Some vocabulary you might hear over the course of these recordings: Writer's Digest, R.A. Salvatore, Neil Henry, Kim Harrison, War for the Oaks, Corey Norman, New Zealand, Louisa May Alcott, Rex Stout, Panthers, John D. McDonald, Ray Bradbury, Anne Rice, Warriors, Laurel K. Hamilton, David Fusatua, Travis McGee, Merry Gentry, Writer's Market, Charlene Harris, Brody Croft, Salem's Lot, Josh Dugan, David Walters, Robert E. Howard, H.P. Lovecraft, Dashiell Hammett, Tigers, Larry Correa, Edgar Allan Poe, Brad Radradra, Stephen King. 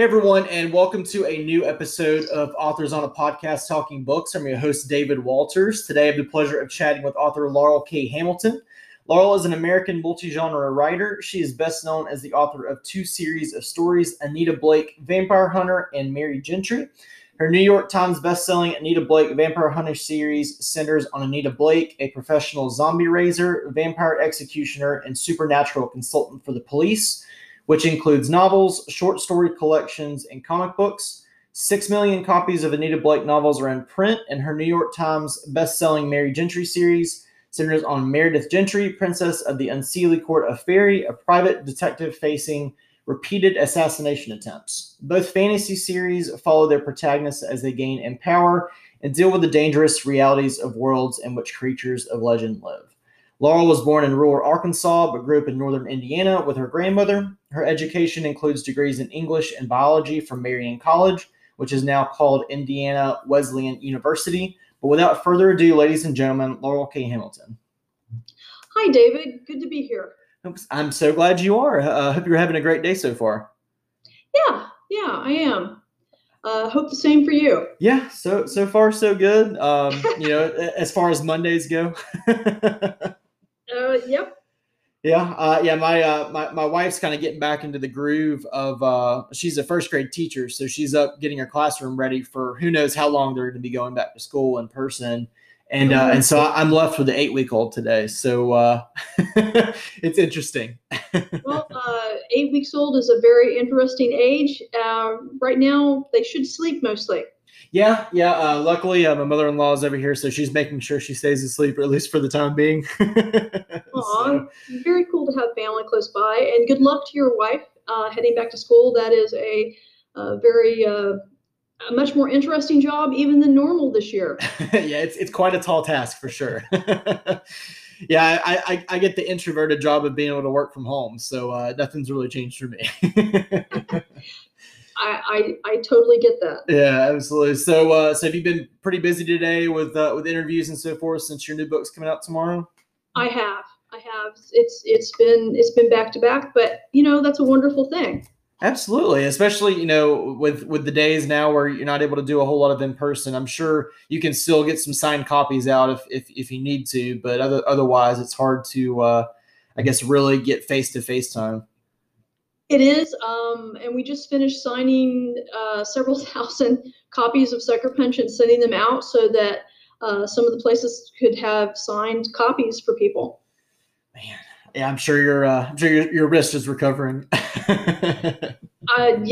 Hey everyone, and welcome to a new episode of Authors on a Podcast Talking Books. I'm your host, David Walters. Today I have the pleasure of chatting with author Laurel K. Hamilton. Laurel is an American multi-genre writer. She is best known as the author of two series of stories, Anita Blake, Vampire Hunter, and Merry Gentry. Her New York Times best-selling Anita Blake Vampire Hunter series centers on Anita Blake, a professional zombie raiser, vampire executioner, and supernatural consultant for the police, which includes novels, short story collections, and comic books. 6 million copies of Anita Blake novels are in print, and her New York Times best-selling Merry Gentry series centers on Meredith Gentry, Princess of the Unseelie Court of Fairy, a private detective facing repeated assassination attempts. Both fantasy series follow their protagonists as they gain in power and deal with the dangerous realities of worlds in which creatures of legend live. Laurel was born in rural Arkansas, but grew up in northern Indiana with her grandmother. Her education includes degrees in English and biology from Marian College, which is now called Indiana Wesleyan University. But without further ado, ladies and gentlemen, Laurel K. Hamilton. Hi, David. Good to be here. Oops, I'm so glad you are. I hope you're having a great day so far. Yeah, I am. Hope the same for you. Yeah, so far so good. As far as Mondays go. Yep. Yeah. My wife's kind of getting back into the groove of. She's a first grade teacher, so she's up getting her classroom ready for who knows how long they're going to be going back to school in person, and so I'm left with the 8-week-old today. So it's interesting. Well, 8 weeks old is a very interesting age. Right now, they should sleep mostly. Yeah. Luckily, my mother-in-law is over here, so she's making sure she stays asleep, or at least for the time being. So. Very cool to have family close by, and good luck to your wife heading back to school. That is a much more interesting job even than normal this year. Yeah, it's quite a tall task for sure. Yeah, I get the introverted job of being able to work from home, so nothing's really changed for me. I totally get that. Yeah, absolutely. So have you been pretty busy today with interviews and so forth since your new book's coming out tomorrow? I have. It's been back to back, but that's a wonderful thing. Absolutely, especially with the days now where you're not able to do a whole lot of in person. I'm sure you can still get some signed copies out if you need to, but otherwise it's hard to really get face to face time. It is, and we just finished signing several thousand copies of Sucker Punch and sending them out so that some of the places could have signed copies for people. Man, yeah, I'm sure your wrist is recovering. I'm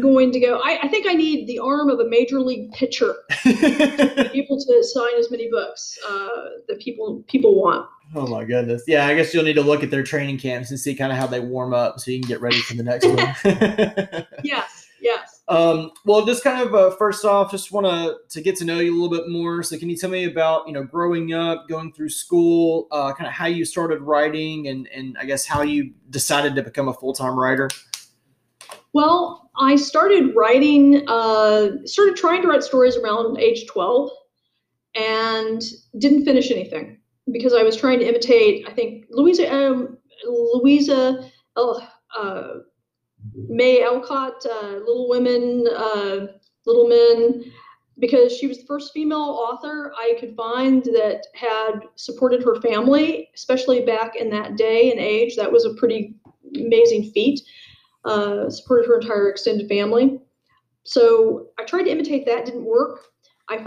going to go. I think I need the arm of a major league pitcher to be able to sign as many books that people want. Oh my goodness! Yeah, I guess you'll need to look at their training camps and see kind of how they warm up, so you can get ready for the next one. Yes. Well, just kind of first off, just want to get to know you a little bit more. So, can you tell me about growing up, going through school, kind of how you started writing, and I guess how you decided to become a full-time writer? Well, I started writing, started trying to write stories around age 12, and didn't finish anything. Because I was trying to imitate, I think, Louisa May Alcott, Little Women, Little Men, because she was the first female author I could find that had supported her family, especially back in that day and age. That was a pretty amazing feat, supported her entire extended family. So I tried to imitate that, didn't work. I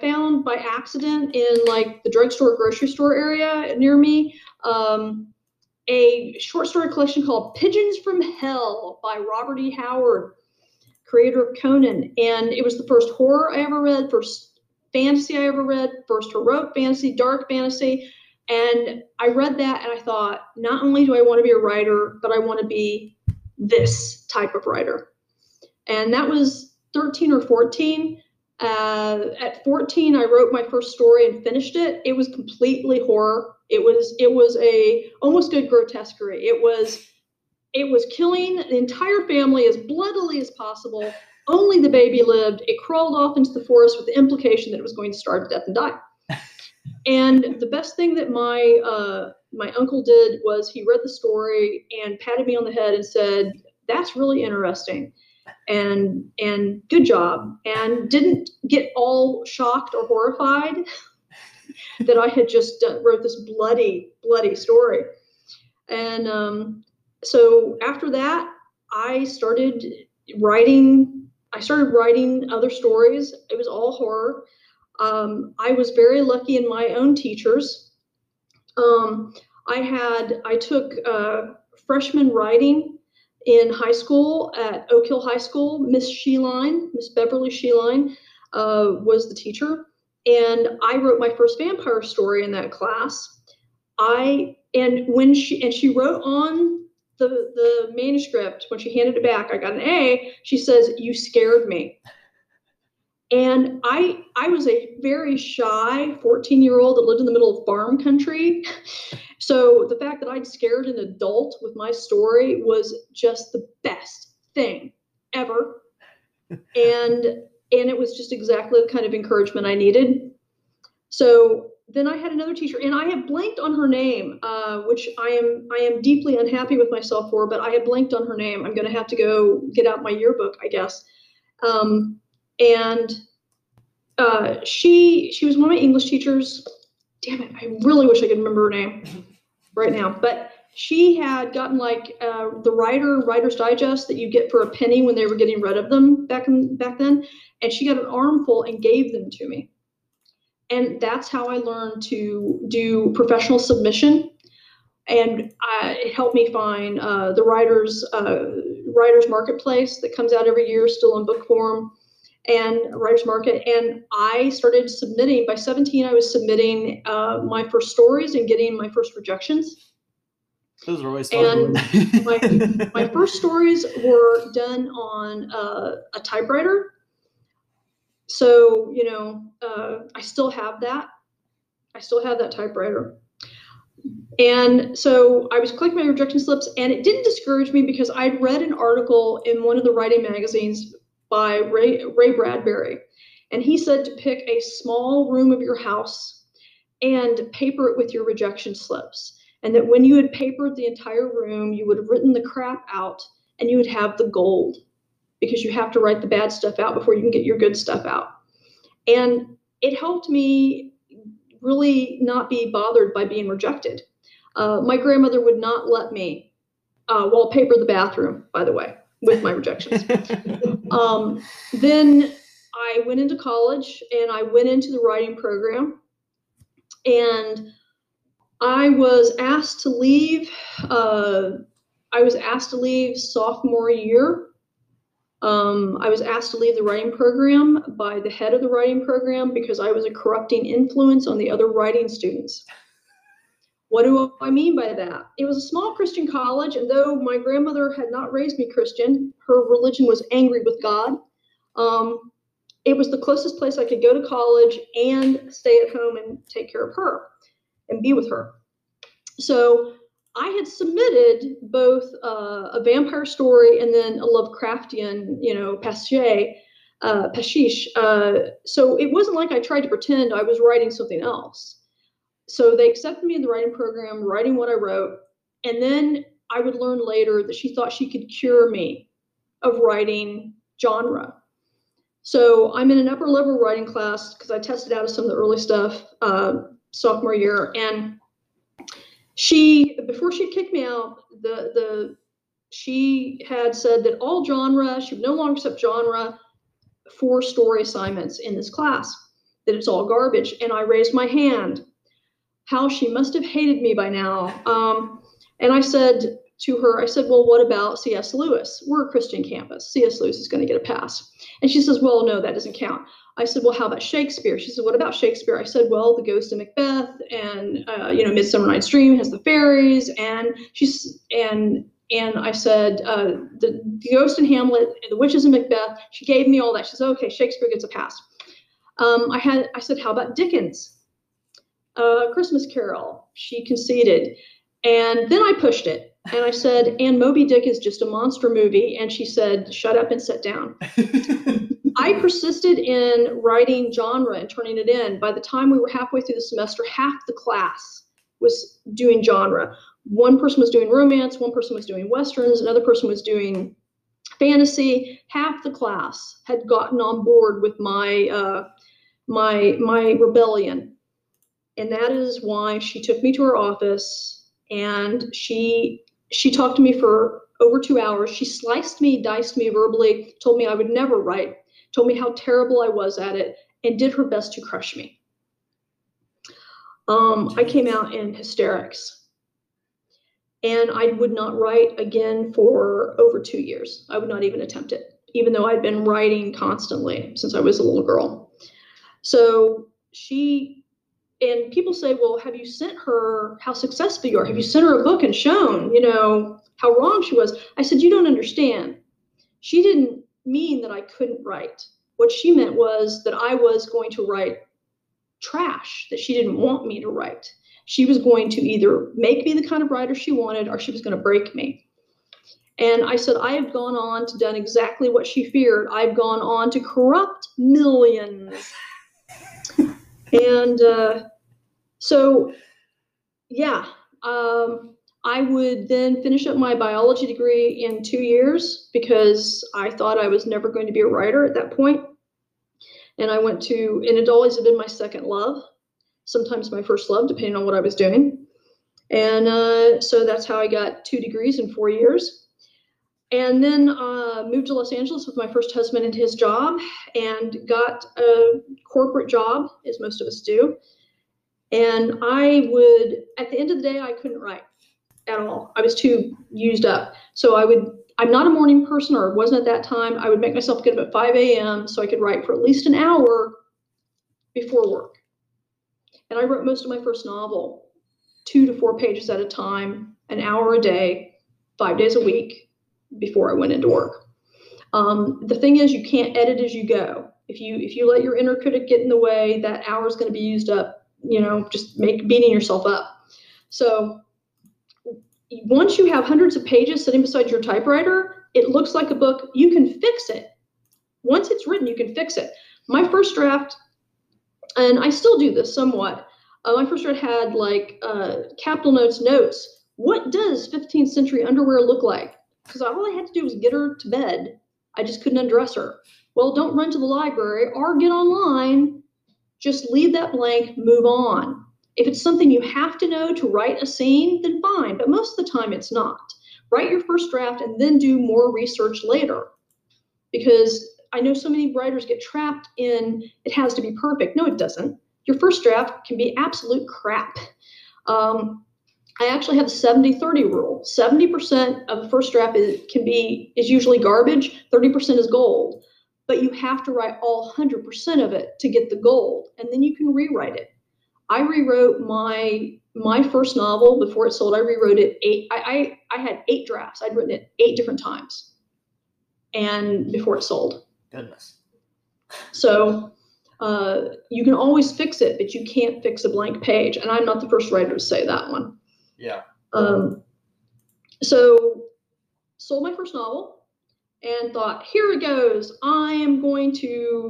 found by accident in the drugstore, grocery store area near me, a short story collection called Pigeons from Hell by Robert E. Howard, creator of Conan. And it was the first horror I ever read, first fantasy I ever read, first heroic fantasy, dark fantasy. And I read that and I thought, not only do I want to be a writer, but I want to be this type of writer. And that was 13 or 14. At 14, I wrote my first story and finished it. It was completely horror. It was a almost good grotesquerie. It was killing the entire family as bloodily as possible. Only the baby lived. It crawled off into the forest with the implication that it was going to starve to death and die. And the best thing that my uncle did was he read the story and patted me on the head and said, that's really interesting. And good job. And didn't get all shocked or horrified that I had just wrote this bloody story. And so after that, I started writing other stories. It was all horror. I was very lucky in my own teachers. I took freshman writing in high school at Oak Hill High School. Miss Beverly Sheeline, was the teacher. And I wrote my first vampire story in that class. And when she wrote on the manuscript, when she handed it back, I got an A. She says, "You scared me." And I was a very shy 14-year-old that lived in the middle of farm country. So the fact that I'd scared an adult with my story was just the best thing ever. And it was just exactly the kind of encouragement I needed. So then I had another teacher, and I have blanked on her name, which I am deeply unhappy with myself for, but I have blanked on her name. I'm going to have to go get out my yearbook, I guess. She was one of my English teachers. Damn it, I really wish I could remember her name right now. But she had gotten the Writer's Digest that you get for a penny when they were getting rid of them back then. And she got an armful and gave them to me. And that's how I learned to do professional submission, and it helped me find the Writer's Marketplace that comes out every year, still in book form, and Writer's Market. And I started submitting. By 17, I was submitting my first stories and getting my first rejections. Those were always fun. And my first stories were done on a typewriter. So, I still have that. I still have that typewriter. And so I was collecting my rejection slips, and it didn't discourage me because I'd read an article in one of the writing magazines by Ray Bradbury. And he said to pick a small room of your house and paper it with your rejection slips. And that when you had papered the entire room, you would have written the crap out and you would have the gold. Because you have to write the bad stuff out before you can get your good stuff out. And it helped me really not be bothered by being rejected. My grandmother would not let me wallpaper the bathroom, by the way, with my rejections. Then I went into college and I went into the writing program, and I was asked to leave. I was asked to leave sophomore year. I was asked to leave the writing program by the head of the writing program because I was a corrupting influence on the other writing students. What do I mean by that? It was a small Christian college, and though my grandmother had not raised me Christian, her religion was angry with God. It was the closest place I could go to college and stay at home and take care of her and be with her. So I had submitted both a vampire story and then a Lovecraftian, pastiche. So it wasn't like I tried to pretend I was writing something else. So they accepted me in the writing program, writing what I wrote. And then I would learn later that she thought she could cure me of writing genre. So I'm in an upper level writing class because I tested out of some of the early stuff sophomore year. And before she kicked me out, she had said that all genre, she would no longer accept genre for story assignments in this class, that it's all garbage. And I raised my hand. How she must have hated me by now. And I said to her, well, what about C.S. Lewis? We're a Christian campus. C.S. Lewis is going to get a pass. And she says, well, no, that doesn't count. I said, well, how about Shakespeare? She said, what about Shakespeare? I said, well, the ghost of Macbeth and, Midsummer Night's Dream has the fairies. And I said, the ghost in Hamlet, the witches in Macbeth. She gave me all that. She said, okay, Shakespeare gets a pass. I said, how about Dickens? Christmas Carol. She conceded. And then I pushed it. And I said, and Moby Dick is just a monster movie. And she said, shut up and sit down. I persisted in writing genre and turning it in. By the time we were halfway through the semester, half the class was doing genre. one person was doing romance, one person was doing Westerns, another person was doing fantasy. Half the class had gotten on board with my my rebellion. And that is why she took me to her office, and she talked to me for over 2 hours. She sliced me, diced me verbally, told me I would never write, told me how terrible I was at it, and did her best to crush me. I came out in hysterics. And I would not write again for over 2 years. I would not even attempt it, even though I'd been writing constantly since I was a little girl. So and people say, well, have you sent her how successful you are? Have you sent her a book and shown, you know, how wrong she was? I said, you don't understand. She didn't mean that I couldn't write. What she meant was that I was going to write trash that she didn't want me to write. She was going to either make me the kind of writer she wanted, or she was going to break me. And I said, I have gone on to done exactly what she feared. I've gone on to corrupt millions. And so, yeah, I would then finish up my biology degree in 2 years because I thought I was never going to be a writer at that point. And I went to, and it always had been my second love. Sometimes my first love, depending on what I was doing. And so that's how I got 2 degrees in 4 years. And then moved to Los Angeles with my first husband and his job, and got a corporate job, as most of us do. And I would, at the end of the day, I couldn't write at all. I was too used up. So I'm not a morning person, or wasn't at that time. I would make myself get up at 5 a.m. so I could write for at least an hour before work. And I wrote most of my first novel, 2 to 4 pages at a time, an hour a day, 5 days a week before I went into work. The thing is, you can't edit as you go. If you let your inner critic get in the way, that hour is going to be used up, you know, just beating yourself up. So once you have hundreds of pages sitting beside your typewriter, it looks like a book. You can fix it. Once it's written, you can fix it. My first draft, and I still do this somewhat. My first draft had like capital notes. What does 15th century underwear look like? Because all I had to do was get her to bed. I just couldn't undress her. Well, don't run to the library or get online. Just leave that blank, move on. If it's something you have to know to write a scene, then fine. But most of the time it's not. Write your first draft and then do more research later. Because I know so many writers get trapped in it has to be perfect. No, it doesn't. Your first draft can be absolute crap. I actually have a 70-30 rule. 70% of the first draft is usually garbage. 30% is gold. But you have to write all 100% of it to get the gold, and then you can rewrite it. I rewrote my first novel before it sold. I rewrote it I had 8 drafts. I'd written it 8 different times, and before it sold. Goodness. So you can always fix it, but you can't fix a blank page. And I'm not the first writer to say that one. Yeah. So sold my first novel and thought, here it goes. I am going to,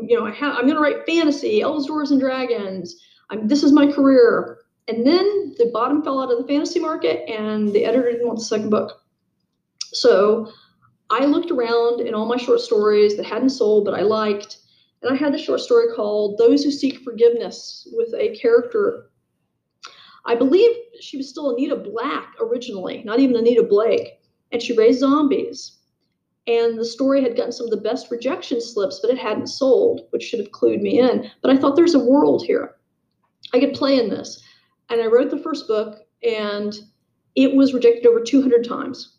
you know, I'm going to write fantasy, Elves, Dwarves, and Dragons. This is my career. And then the bottom fell out of the fantasy market, and the editor didn't want the second book. So I looked around in all my short stories that hadn't sold, but I liked, and I had a short story called Those Who Seek Forgiveness with a character. I believe she was still Anita Black originally, not even Anita Blake, and she raised zombies. And the story had gotten some of the best rejection slips, but it hadn't sold, which should have clued me in. But I thought, there's a world here. I could play in this. And I wrote the first book, and it was rejected over 200 times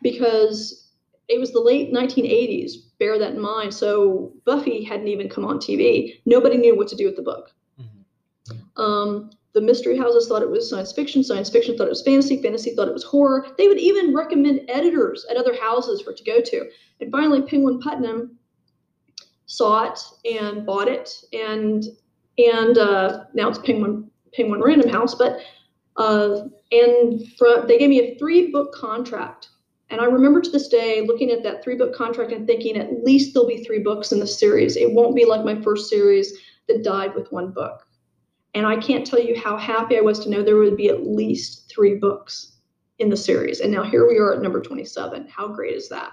because it was the late 1980s, bear that in mind. So Buffy hadn't even come on TV. Nobody knew what to do with the book. Mm-hmm. The mystery houses thought it was science fiction thought it was fantasy, fantasy thought it was horror. They would even recommend editors at other houses for it to go to. And finally, Penguin Putnam saw it and bought it, and now it's Penguin Random House, but they gave me a 3-book contract. And I remember to this day looking at that 3-book contract and thinking, at least there'll be 3 books in the series. It won't be like my first series that died with 1 book. And I can't tell you how happy I was to know there would be at least 3 books. in the series. And now here we are at number 27. How great is that?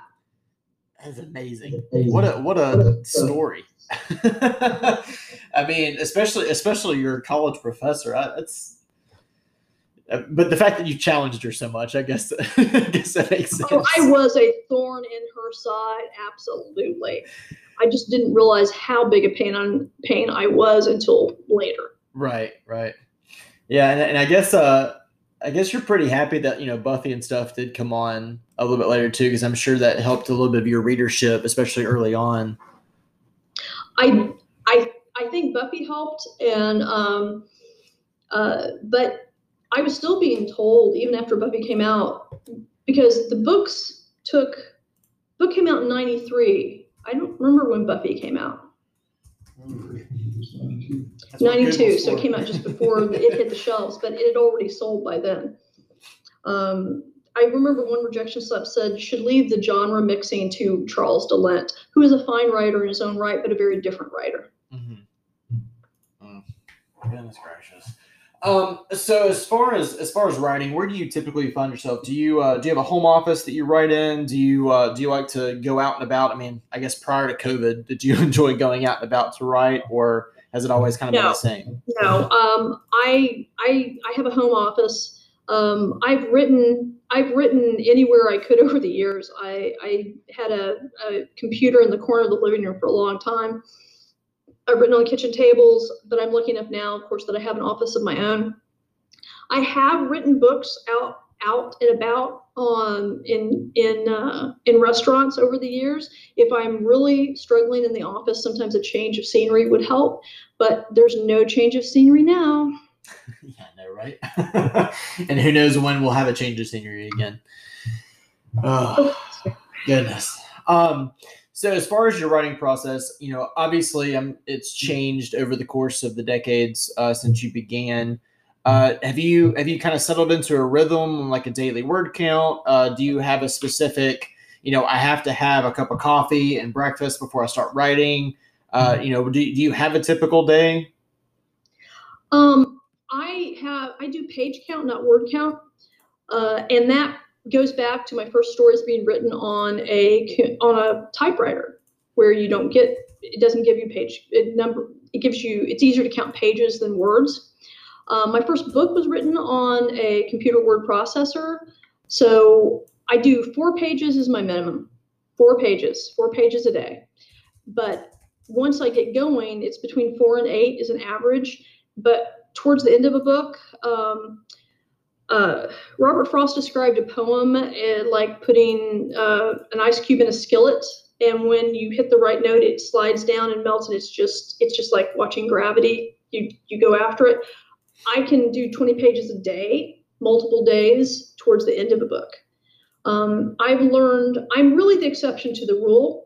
That's amazing. What a story. I mean, especially your college professor. But the fact that you challenged her so much, I guess that makes sense. Oh, I was a thorn in her side, absolutely. I just didn't realize how big a pain I was until later. Right. Yeah, and I guess you're pretty happy that, Buffy and stuff did come on a little bit later too, because I'm sure that helped a little bit of your readership, especially early on. I think Buffy helped, and but I was still being told, even after Buffy came out, because the book came out in 93. I don't remember when Buffy came out. 92, so it came out just before it hit the shelves, but it had already sold by then. I remember one rejection slip said, should leave the genre mixing to Charles de Lint, who is a fine writer in his own right, but a very different writer. Mm-hmm. Oh, goodness gracious. So as far as writing, where do you typically find yourself? Do you have a home office that you write in? Do you like to go out and about? I mean, I guess prior to COVID, did you enjoy going out and about to write, or has it always kind of been the same? No, I have a home office. I've written anywhere I could over the years. I had a computer in the corner of the living room for a long time. I've written on kitchen tables, but I'm lucky enough now, of course, that I have an office of my own. I have written books out and about in restaurants over the years. If I'm really struggling in the office, sometimes a change of scenery would help, but there's no change of scenery now. Yeah, I know, right? And who knows when we'll have a change of scenery again. Oh, goodness. So as far as your writing process, obviously it's changed over the course of the decades since you began. Have you kind of settled into a rhythm, like a daily word count? Do you have a specific, I have to have a cup of coffee and breakfast before I start writing? Do you have a typical day? I do page count, not word count, and that goes back to my first stories being written on a typewriter, where it doesn't give you page number. It's easier to count pages than words. My first book was written on a computer word processor, so I do 4 pages is my minimum. 4 pages a day. But once I get going, it's between 4 and 8 is an average. But towards the end of a book, Robert Frost described a poem like putting an ice cube in a skillet, and when you hit the right note, it slides down and melts, and it's just like watching gravity. You go after it. I can do 20 pages a day, multiple days towards the end of a book. I'm really the exception to the rule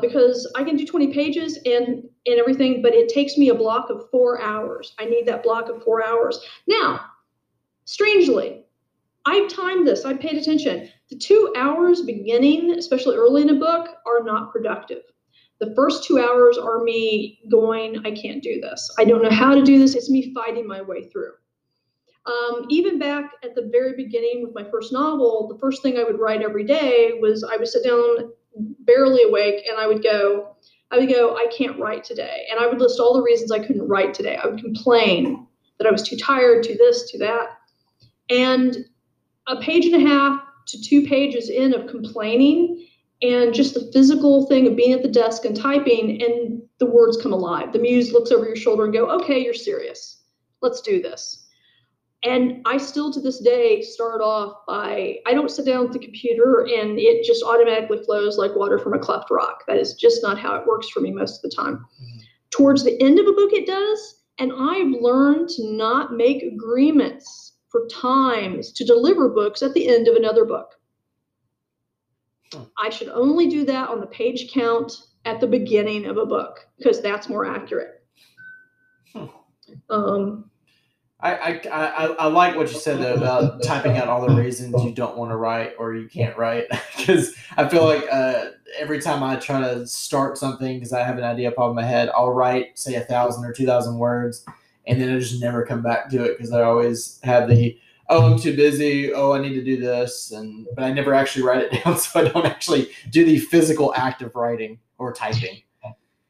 because I can do 20 pages and everything, but it takes me a block of 4 hours. I need that block of 4 hours. Now, strangely, I've timed this. I paid attention. The 2 hours beginning, especially early in a book, are not productive. The first 2 hours are me going, I can't do this. I don't know how to do this. It's me fighting my way through. Even back at the very beginning with my first novel, the first thing I would write every day was I would sit down barely awake and I would go, I can't write today. And I would list all the reasons I couldn't write today. I would complain that I was too tired, to this, to that. And a page and a half to 2 pages in of complaining and just the physical thing of being at the desk and typing, and the words come alive. The muse looks over your shoulder and go, okay, you're serious. Let's do this. And I still to this day start off by, I don't sit down at the computer and it just automatically flows like water from a cleft rock. That is just not how it works for me most of the time. Mm-hmm. Towards the end of a book it does. And I've learned to not make agreements for times to deliver books at the end of another book. I should only do that on the page count at the beginning of a book because that's more accurate. I like what you said though, about typing out all the reasons you don't want to write or you can't write, because I feel like every time I try to start something because I have an idea pop in my head, I'll write say 1,000 or 2,000 words, and then I just never come back to it because I always have the oh, I'm too busy, oh, I need to do this, but I never actually write it down, so I don't actually do the physical act of writing or typing.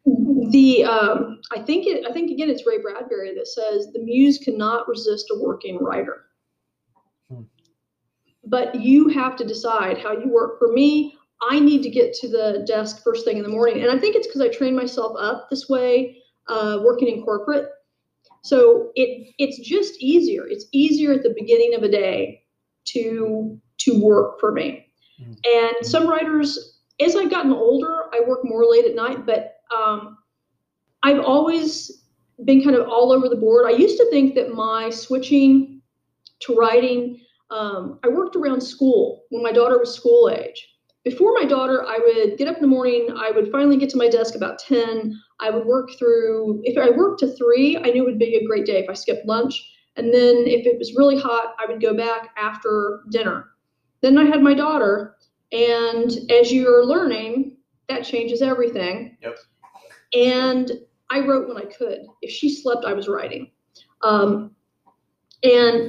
I think again, it's Ray Bradbury that says the muse cannot resist a working writer. But you have to decide how you work. For me, I need to get to the desk first thing in the morning. And I think it's because I trained myself up this way, working in corporate. So it's just easier. It's easier at the beginning of a day to work for me. And some writers, as I've gotten older, I work more late at night, but I've always been kind of all over the board. I used to think that my switching to writing, I worked around school when my daughter was school age. Before my daughter, I would get up in the morning. I would finally get to my desk about 10. I would work through, if I worked to 3, I knew it would be a great day if I skipped lunch. And then if it was really hot, I would go back after dinner. Then I had my daughter. And as you're learning, that changes everything. Yep. And I wrote when I could. If she slept, I was writing. And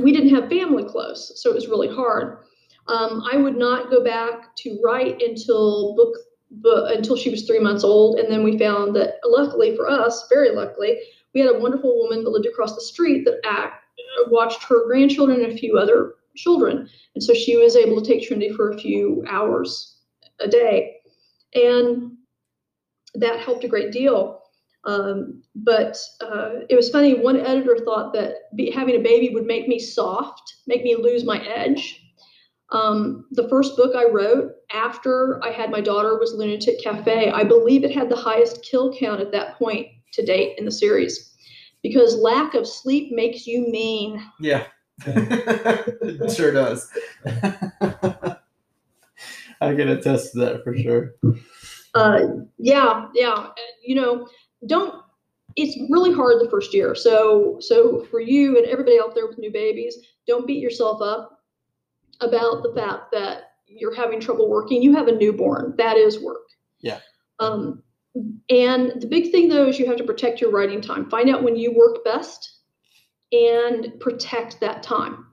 we didn't have family close, so it was really hard. I would not go back to write until until she was 3 months old. And then we found that, luckily for us, very luckily, we had a wonderful woman that lived across the street that watched her grandchildren and a few other children. And so she was able to take Trinity for a few hours a day. And that helped a great deal. But it was funny. One editor thought that having a baby would make me soft, make me lose my edge. The first book I wrote after I had my daughter was Lunatic Cafe. I believe it had the highest kill count at that point to date in the series, because lack of sleep makes you mean. Yeah, it sure does. I can attest to that for sure. Yeah. You know, it's really hard the first year. So for you and everybody out there with new babies, don't beat yourself up about the fact that you're having trouble working. You have a newborn. That is work. Yeah. And the big thing, though, is you have to protect your writing time. Find out when you work best and protect that time.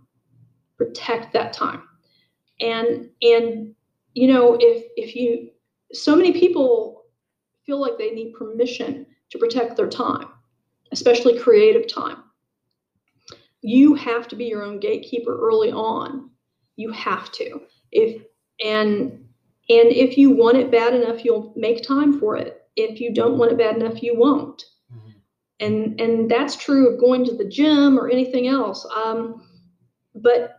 And you know, so many people feel like they need permission to protect their time, especially creative time. You have to be your own gatekeeper early on. You have to. If you want it bad enough, you'll make time for it. If you don't want it bad enough, you won't. Mm-hmm. And that's true of going to the gym or anything else. But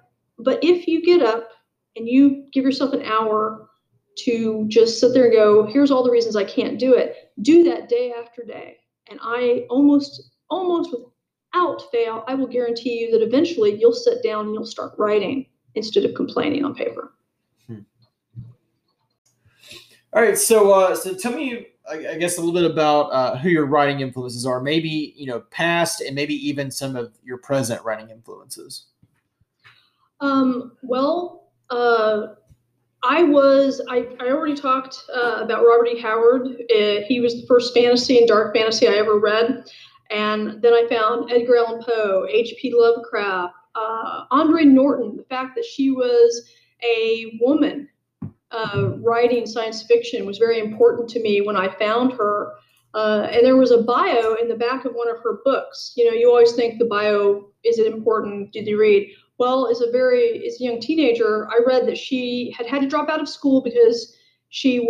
if you get up and you give yourself an hour to just sit there and go, here's all the reasons I can't do it, do that day after day. And I almost without fail, I will guarantee you that eventually you'll sit down and you'll start writing instead of complaining on paper. All right. So tell me, I guess, a little bit about who your writing influences are, maybe, you know, past and maybe even some of your present writing influences. I already talked about Robert E. Howard. He was the first fantasy and dark fantasy I ever read. And then I found Edgar Allan Poe, H.P. Lovecraft, Andre Norton. The fact that she was a woman writing science fiction was very important to me when I found her. And there was a bio in the back of one of her books. You know, you always think the bio, is it important? Did you read? Well, as a young teenager, I read that she had to drop out of school because she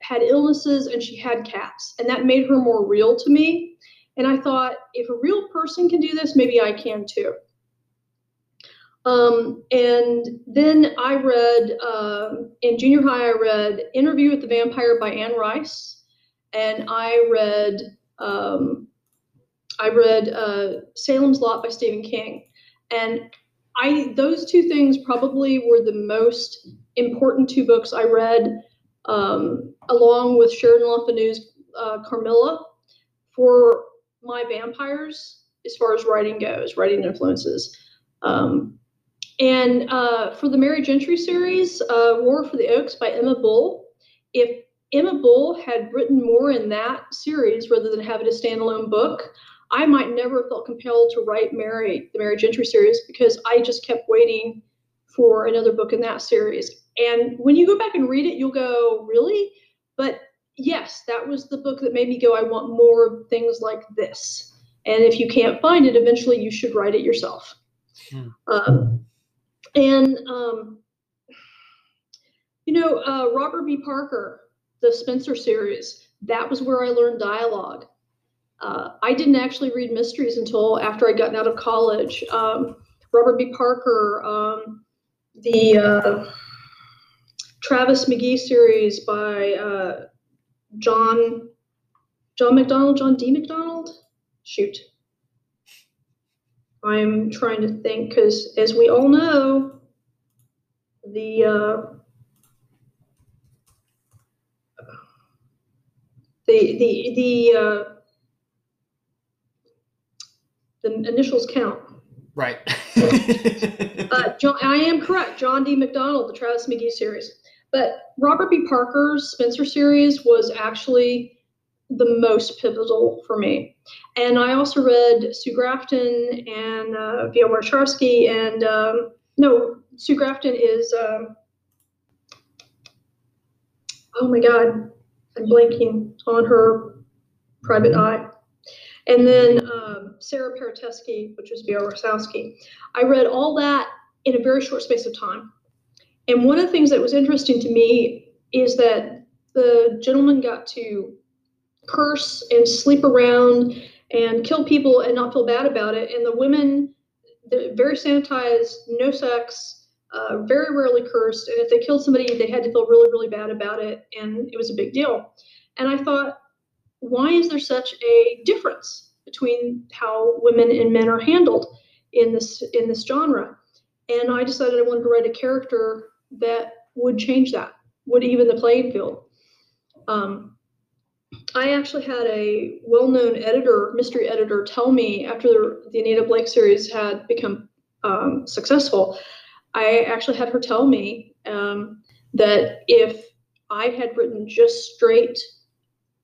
had illnesses and she had cats. And that made her more real to me. And I thought, if a real person can do this, maybe I can too. And then I read, in junior high, I read Interview with the Vampire by Anne Rice. And I read Salem's Lot by Stephen King. And those two things probably were the most important two books I read, along with Sheridan Le Fanu's Carmilla, for my vampires as far as writing goes, writing influences. And for the Merry Gentry series, War for the Oaks by Emma Bull. If Emma Bull had written more in that series rather than have it a standalone book, I might never have felt compelled to write the Merry Gentry series because I just kept waiting for another book in that series. And when you go back and read it, you'll go, really? But yes, that was the book that made me go, I want more things like this. And if you can't find it, eventually you should write it yourself. Yeah. Robert B. Parker, the Spencer series, that was where I learned dialogue. I didn't actually read mysteries until after I'd gotten out of college. Robert B. Parker, the Travis McGee series by John D. McDonald. Shoot. I'm trying to think because, as we all know, the initials count. Right. I am correct. John D. McDonald, the Travis McGee series. But Robert B. Parker's Spencer series was actually the most pivotal for me. And I also read Sue Grafton and V.I. Warshawski and Sue Grafton is oh my God, I'm blanking on her private eye. And then Sarah Paratesky, which was V.I. Warshawski. I read all that in a very short space of time. And one of the things that was interesting to me is that the gentleman got to curse and sleep around and kill people and not feel bad about it. And the women, they're very sanitized, no sex, very rarely cursed. And if they killed somebody, they had to feel really, really bad about it. And it was a big deal. And I thought, why is there such a difference between how women and men are handled in this genre? And I decided I wanted to write a character that would change that, would even the playing field. I actually had a well-known editor, mystery editor, tell me after the Anita Blake series had become successful, I actually had her tell me that if I had written just straight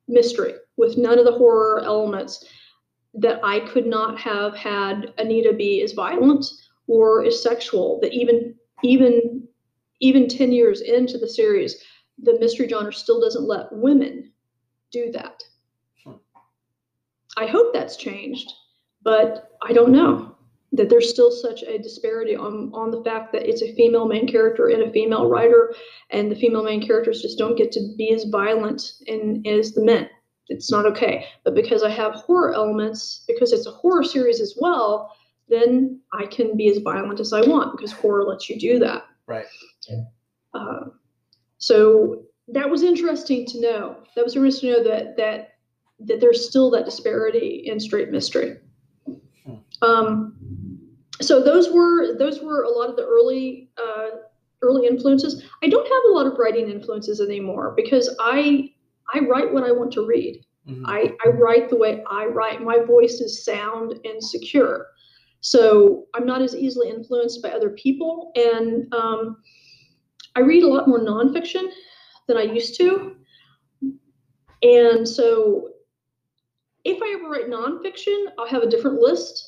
mystery with none of the horror elements, that I could not have had Anita be as violent or is sexual, that even 10 years into the series, the mystery genre still doesn't let women do that. I hope that's changed, but I don't know that there's still such a disparity on the fact that it's a female main character and a female writer, and the female main characters just don't get to be as violent as the men. It's not okay. But because I have horror elements, because it's a horror series as well, then I can be as violent as I want because horror lets you do that. Right. Yeah. So that was interesting to know. That was interesting to know that there's still that disparity in straight mystery. So those were a lot of the early influences. I don't have a lot of writing influences anymore because I write what I want to read. Mm-hmm. I write the way I write. My voice is sound and secure. So I'm not as easily influenced by other people. And I read a lot more nonfiction than I used to. And so if I ever write nonfiction, I'll have a different list.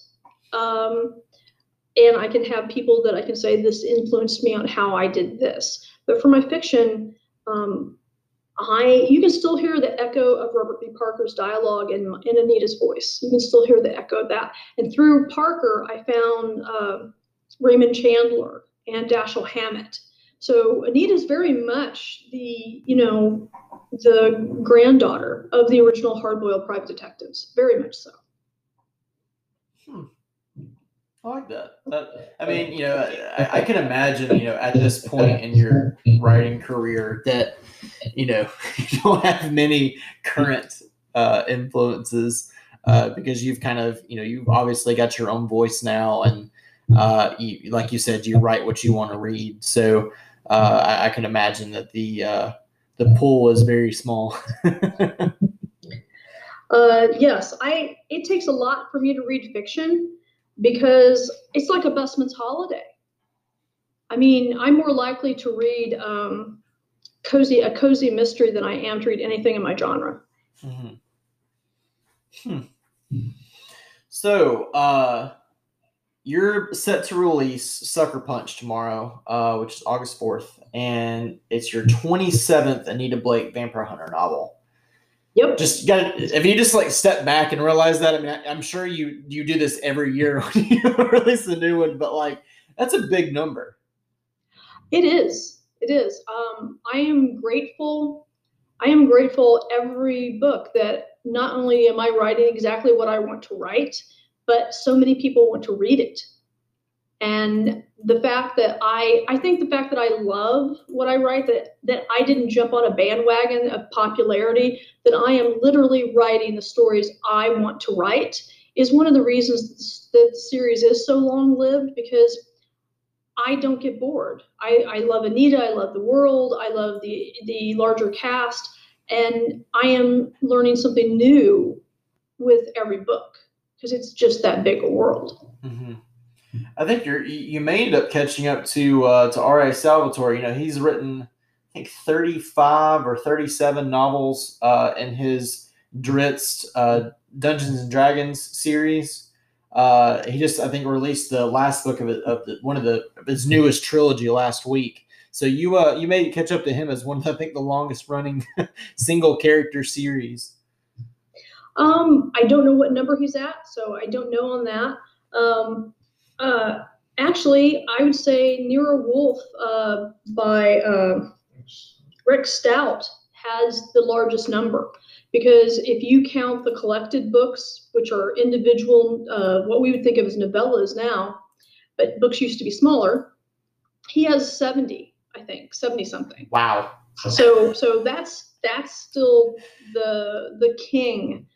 And I can have people that I can say, this influenced me on how I did this. But for my fiction, you can still hear the echo of Robert B. Parker's dialogue in Anita's voice. You can still hear the echo of that. And through Parker, I found Raymond Chandler and Dashiell Hammett. So Anita's very much the granddaughter of the original Hard-Boiled Private Detectives. Very much so. I like that. I mean, I can imagine, at this point in your writing career that, you don't have many current influences because you've kind of, you've obviously got your own voice now. And you, like you said, you write what you want to read. So I can imagine that the pool is very small. Yes, it takes a lot for me to read fiction because it's like a busman's holiday. I mean, I'm more likely to read a cozy mystery than I am to read anything in my genre. Mm-hmm. Hmm. So, you're set to release Sucker Punch tomorrow, which is August 4th, and it's your 27th Anita Blake Vampire Hunter novel. Yep. Just got. If you just like step back and realize that, I mean, I'm sure you do this every year when you release a new one, but like that's a big number. It is. It is. I am grateful. I am grateful every book that not only am I writing exactly what I want to write, but so many people want to read it. And the fact that I think the fact that I love what I write, that I didn't jump on a bandwagon of popularity, that I am literally writing the stories I want to write, is one of the reasons that the series is so long-lived, because I don't get bored. I love Anita, I love the world, I love the larger cast, and I am learning something new with every book, because it's just that big a world. Mm-hmm. I think you may end up catching up to R.A. Salvatore. You know, he's written, I think, 35 or 37 novels in his Dritz Dungeons and Dragons series. He just, I think, released the last book of his newest trilogy last week. So you may catch up to him as one of, I think, the longest running single character series. I don't know what number he's at, so I don't know on that. Actually, I would say Nero Wolfe by Rick Stout has the largest number, because if you count the collected books, which are individual, what we would think of as novellas now, but books used to be smaller, he has 70, I think, 70-something. Wow. So that's still the king,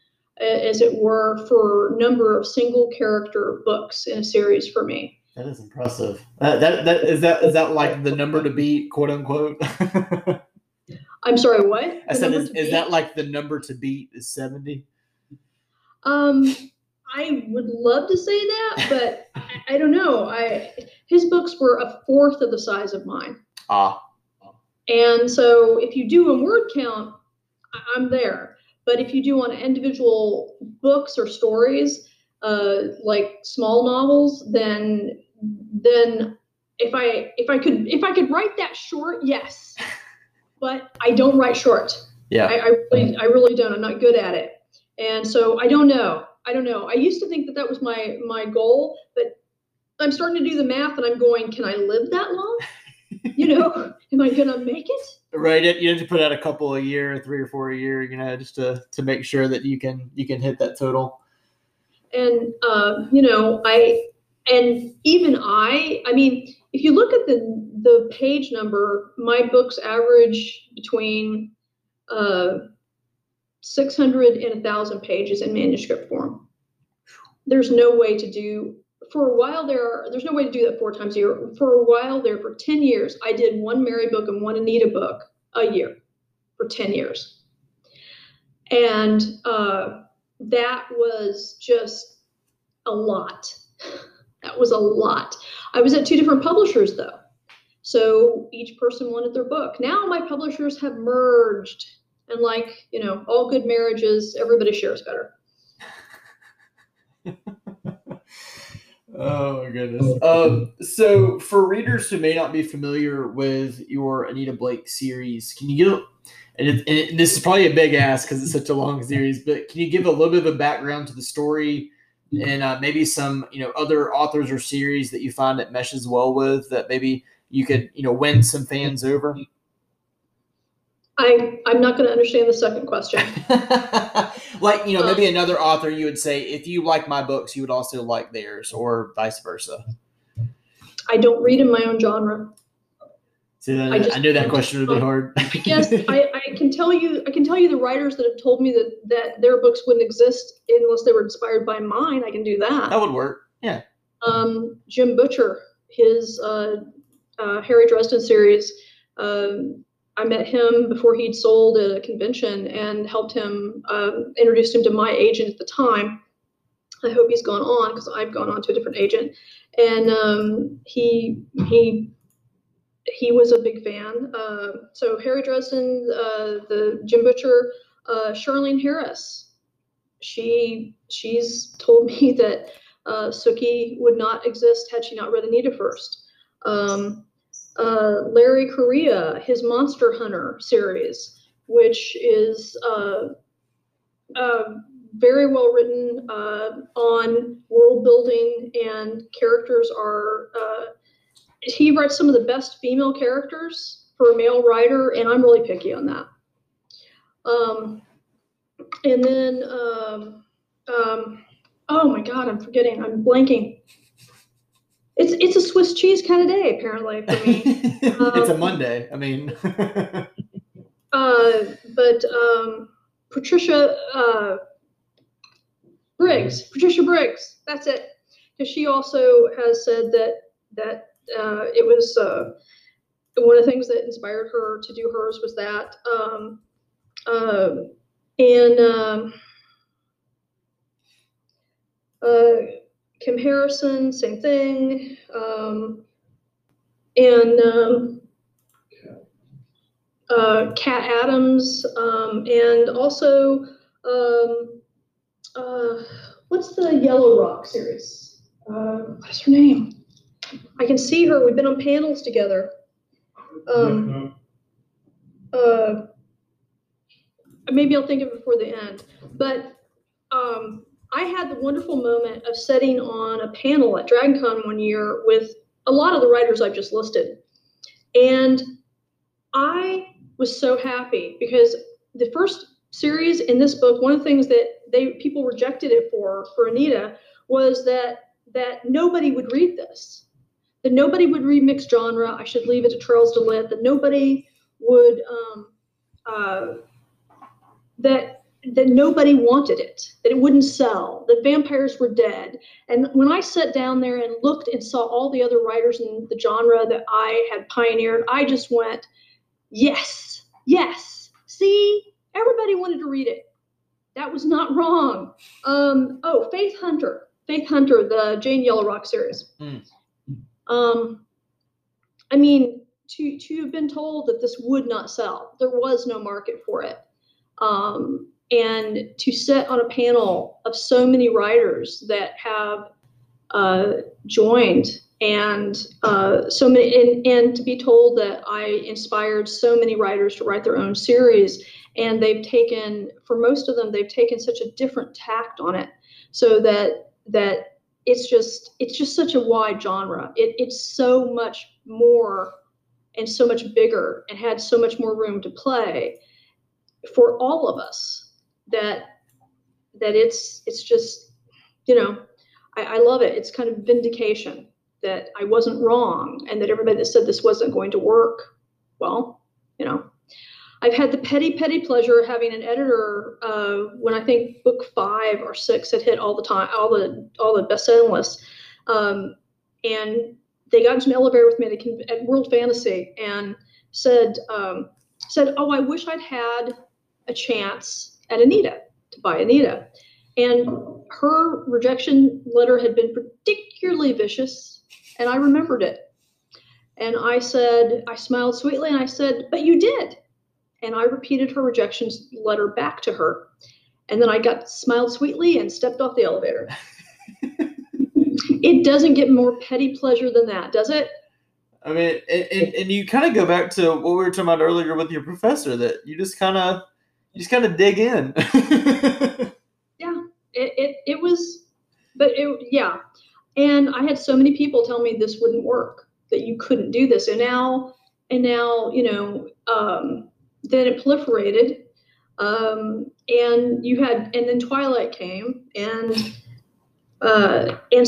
as it were, for number of single character books in a series for me. That is impressive. That is like the number to beat, quote unquote? I'm sorry, what? I said, is that like the number to beat is 70? I would love to say that, but I don't know. His books were a fourth of the size of mine. Ah. And so if you do a word count, I'm there. But if you do on individual books or stories, like small novels, then if I could write that short, yes. But I don't write short. Yeah. I really don't. I'm not good at it. And so I don't know. I used to think that was my goal, but I'm starting to do the math, and I'm going, can I live that long? You know, am I gonna make it? Right, you have to put out a couple a year, 3 or 4 a year, you know, just to make sure that you can hit that total. And you know, I mean, if you look at the page number, my books average between 600 and 1,000 pages in manuscript form. There's no way to do. For a while there, there's no way to do that 4 times a year. For a while there, for 10 years, I did one Mary book and one Anita book a year for 10 years. And that was just a lot. That was a lot. I was at 2 different publishers, though. So each person wanted their book. Now my publishers have merged. And like, you know, all good marriages, everybody shares better. Oh, my goodness. So for readers who may not be familiar with your Anita Blake series, can you give, and this is probably a big ask because it's such a long series, but can you give a little bit of a background to the story and maybe some, you know, other authors or series that you find it meshes well with that maybe you could, you know, win some fans over? I'm not going to understand the second question. Like, you know, maybe another author you would say, if you like my books, you would also like theirs, or vice versa. I don't read in my own genre. See, that, I knew that question would be hard. I guess I can tell you the writers that have told me that their books wouldn't exist unless they were inspired by mine. I can do that. That would work. Yeah. Jim Butcher, his Harry Dresden series. I met him before he'd sold at a convention and helped him, introduced him to my agent at the time. I hope he's gone on, because I've gone on to a different agent. And he was a big fan. So Harry Dresden, the Jim Butcher, Charlene Harris. she's told me that Sookie would not exist had she not read Anita first. Larry Correa, his Monster Hunter series, which is very well written on world building, and characters are, he writes some of the best female characters for a male writer, and I'm really picky on that. And then, oh my God, I'm forgetting, I'm blanking. It's a Swiss cheese kind of day, apparently, for me. It's a Monday, I mean. Patricia Briggs, that's it. Because she also has said that it was one of the things that inspired her to do hers was that. Kim Harrison, same thing. Kat Adams, and also, what's the Yellow Rock series? What is her name? I can see her. We've been on panels together. Maybe I'll think of it before the end. But I had the wonderful moment of sitting on a panel at DragonCon one year with a lot of the writers I've just listed. And I was so happy because the first series in this book, one of the things that people rejected it for Anita was that nobody would read this, that nobody would read mixed genre. I should leave it to Charles de Lint. That nobody would, that nobody wanted it, that it wouldn't sell, that vampires were dead. And when I sat down there and looked and saw all the other writers in the genre that I had pioneered, I just went, yes, yes. See, everybody wanted to read it. That was not wrong. Faith Hunter, the Jane Yellow Rock series. I mean, to have been told that this would not sell, there was no market for it. And to sit on a panel of so many writers that have joined, and so many, and to be told that I inspired so many writers to write their own series, and they've taken, for most of them, they've taken such a different tact on it, so that it's just such a wide genre. It's so much more and so much bigger, and had so much more room to play for all of us, that it's just, you know, I love it. It's kind of vindication that I wasn't wrong, and that everybody that said this wasn't going to work, well, you know, I've had the petty pleasure of having an editor when I think book 5 or 6 had hit all the best-selling lists, and they got into an elevator with me at World Fantasy and said, oh, I wish I'd had a chance at Anita, to buy Anita. And her rejection letter had been particularly vicious, and I remembered it. And I said, I smiled sweetly, and I said, but you did. And I repeated her rejection letter back to her. And then I smiled sweetly and stepped off the elevator. It doesn't get more petty pleasure than that, does it? I mean, and you kind of go back to what we were talking about earlier with your professor, that you just kind of dig in. Yeah, it was, but it, yeah. And I had so many people tell me this wouldn't work, that you couldn't do this. And now, you know, then it proliferated, and then Twilight came, and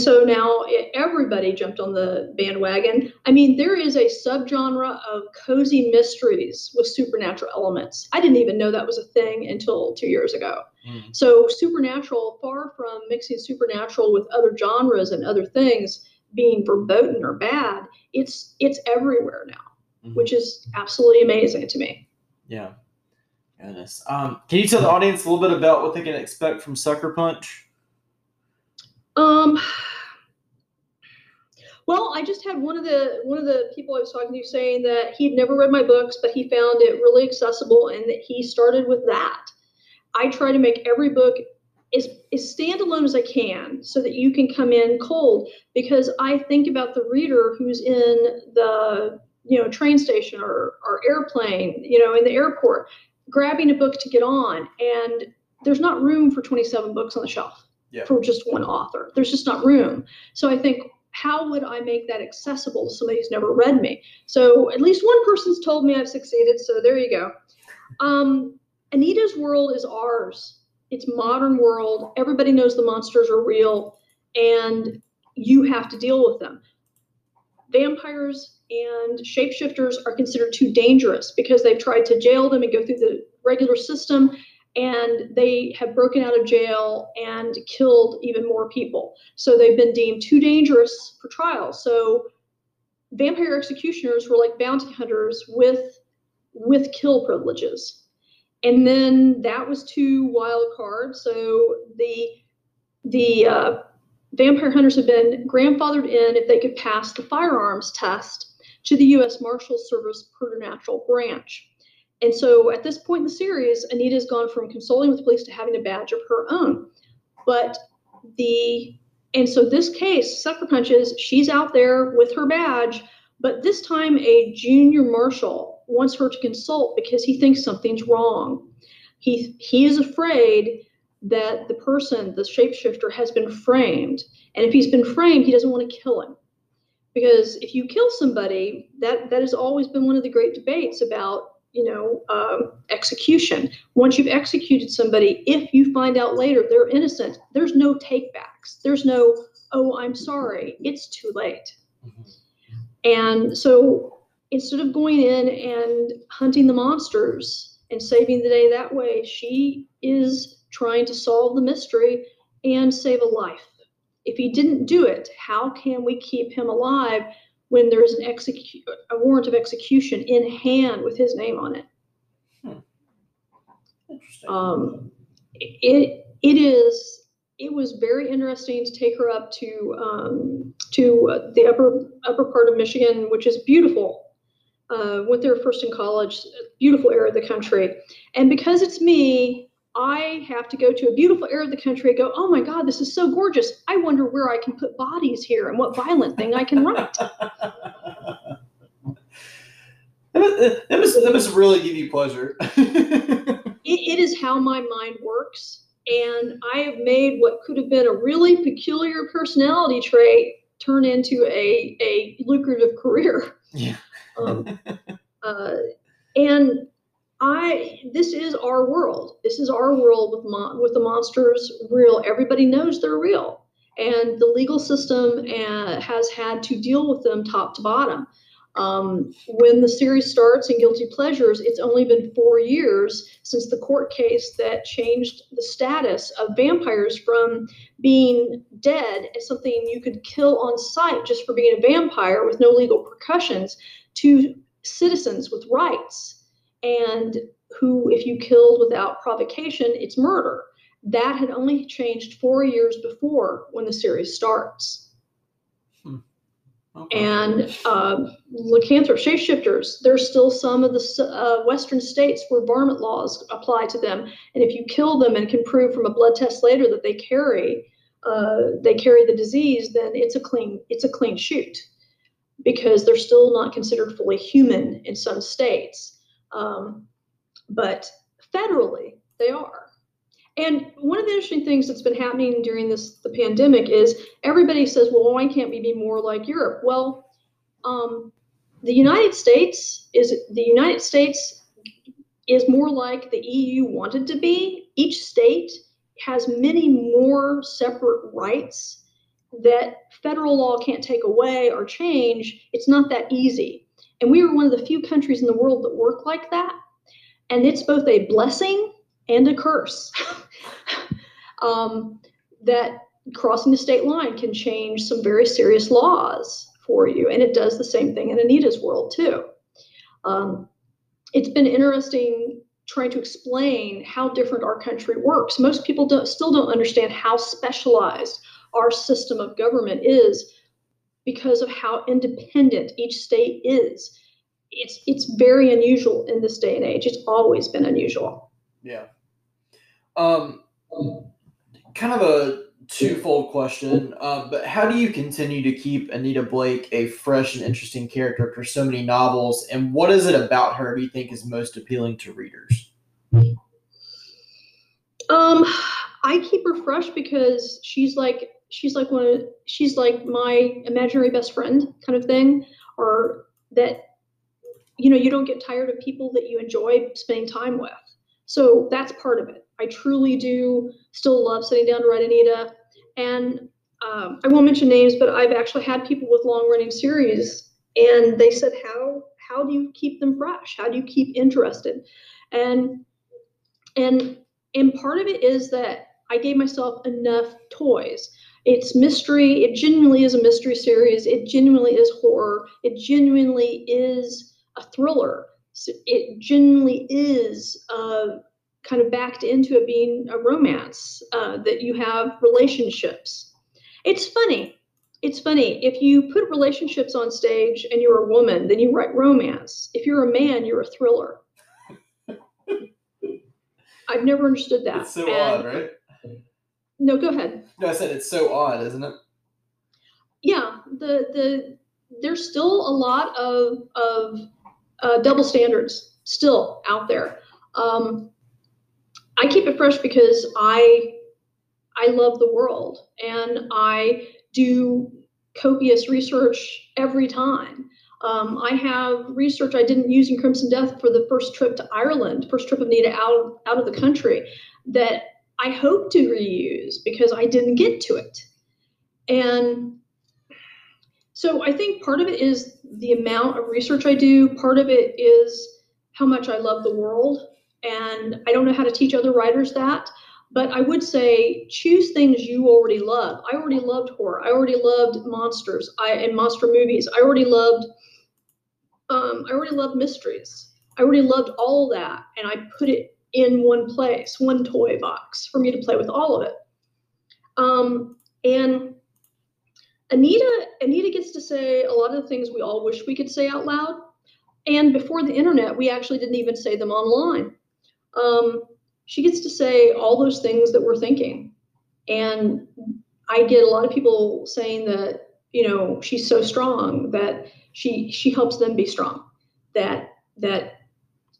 so now everybody jumped on the bandwagon. I mean, there is a subgenre of cozy mysteries with supernatural elements. I didn't even know that was a thing until 2 years ago. Mm-hmm. So supernatural, far from mixing supernatural with other genres and other things being verboten or bad, it's everywhere now, mm-hmm. which is absolutely amazing to me. Yeah. Goodness. Can you tell the audience a little bit about what they can expect from Sucker Punch? Well, I just had one of the people I was talking to saying that he'd never read my books, but he found it really accessible, and that he started with that. I try to make every book as standalone as I can so that you can come in cold, because I think about the reader who's in the, you know, train station or airplane, you know, in the airport, grabbing a book to get on. And there's not room for 27 books on the shelf for just one author. There's just not room. So I think, how would I make that accessible to somebody who's never read me? So at least one person's told me I've succeeded. So there you go. Anita's world is ours. It's modern world. Everybody knows the monsters are real and you have to deal with them. Vampires and shapeshifters are considered too dangerous because they've tried to jail them and go through the regular system, and they have broken out of jail and killed even more people. So they've been deemed too dangerous for trial. So vampire executioners were like bounty hunters with kill privileges. And then that was too wild card. So the vampire hunters have been grandfathered in if they could pass the firearms test to the U.S. Marshals Service Preternatural Branch. And so at this point in the series, Anita's gone from consoling with the police to having a badge of her own. And so this case, Sucker Punch, is she's out there with her badge, but this time a junior marshal wants her to consult because he thinks something's wrong. He is afraid that the person, the shapeshifter, has been framed. And if he's been framed, he doesn't want to kill him. Because if you kill somebody, that has always been one of the great debates about, you know, execution. Once you've executed somebody, if you find out later they're innocent, there's no takebacks. There's no, oh, I'm sorry, it's too late. And so instead of going in and hunting the monsters and saving the day that way, she is trying to solve the mystery and save a life. If he didn't do it, how can we keep him alive when there's a warrant of execution in hand with his name on it? Interesting. It was very interesting to take her up to the upper part of Michigan, which is beautiful. Went there first in college, beautiful area of the country. And because it's me, I have to go to a beautiful area of the country and go, oh my God, this is so gorgeous. I wonder where I can put bodies here and what violent thing I can write. That must really give you pleasure. It is how my mind works. And I have made what could have been a really peculiar personality trait turn into a lucrative career. Yeah. This is our world. This is our world with the monsters real. Everybody knows they're real. And the legal system has had to deal with them top to bottom. When the series starts in Guilty Pleasures, it's only been 4 years since the court case that changed the status of vampires from being dead as something you could kill on sight just for being a vampire with no legal repercussions to citizens with rights, and who, if you killed without provocation, it's murder. That had only changed 4 years before when the series starts. Okay. And lycanthropes, shapeshifters, there's still some of the Western states where varmint laws apply to them. And if you kill them and can prove from a blood test later that they carry the disease, then it's a clean shoot, because they're still not considered fully human in some states. But federally they are. And one of the interesting things that's been happening during the pandemic is everybody says, well, why can't we be more like Europe? Well, the United States is more like the EU wanted to be. Each state has many more separate rights that federal law can't take away or change. It's not that easy. And we are one of the few countries in the world that work like that. And it's both a blessing and a curse that crossing the state line can change some very serious laws for you. And it does the same thing in Anita's world, too. It's been interesting trying to explain how different our country works. Most people still don't understand how specialized our system of government is, because of how independent each state is. It's very unusual in this day and age. It's always been unusual. Yeah. kind of a twofold question, but how do you continue to keep Anita Blake a fresh and interesting character for so many novels, and what is it about her do you think is most appealing to readers? I keep her fresh because she's like my imaginary best friend kind of thing, or that, you know, you don't get tired of people that you enjoy spending time with. So that's part of it. I truly do still love sitting down to write Anita. And I won't mention names, but I've actually had people with long-running series, and they said, how do you keep them fresh? How do you keep interested? And part of it is that I gave myself enough toys. It's mystery. It genuinely is a mystery series. It genuinely is horror. It genuinely is a thriller. It genuinely is kind of backed into it being a romance, that you have relationships. It's funny. It's funny. If you put relationships on stage and you're a woman, then you write romance. If you're a man, you're a thriller. I've never understood that. It's so odd, right? No, go ahead. No, I said it's so odd, isn't it? Yeah. There's still a lot of double standards still out there. I keep it fresh because I love the world, and I do copious research every time. I have research I didn't use in Crimson Death for the first trip to Ireland, first trip of Anita out of the country, that I hope to reuse because I didn't get to it. And so I think part of it is the amount of research I do. Part of it is how much I love the world. And I don't know how to teach other writers that, but I would say choose things you already love. I already loved horror. I already loved monsters and monster movies. I already loved mysteries. I already loved all that. And I put it in one place, one toy box for me to play with all of it. And Anita gets to say a lot of the things we all wish we could say out loud. And before the internet, we actually didn't even say them online. She gets to say all those things that we're thinking. And I get a lot of people saying that, you know, she's so strong, that she helps them be strong, that,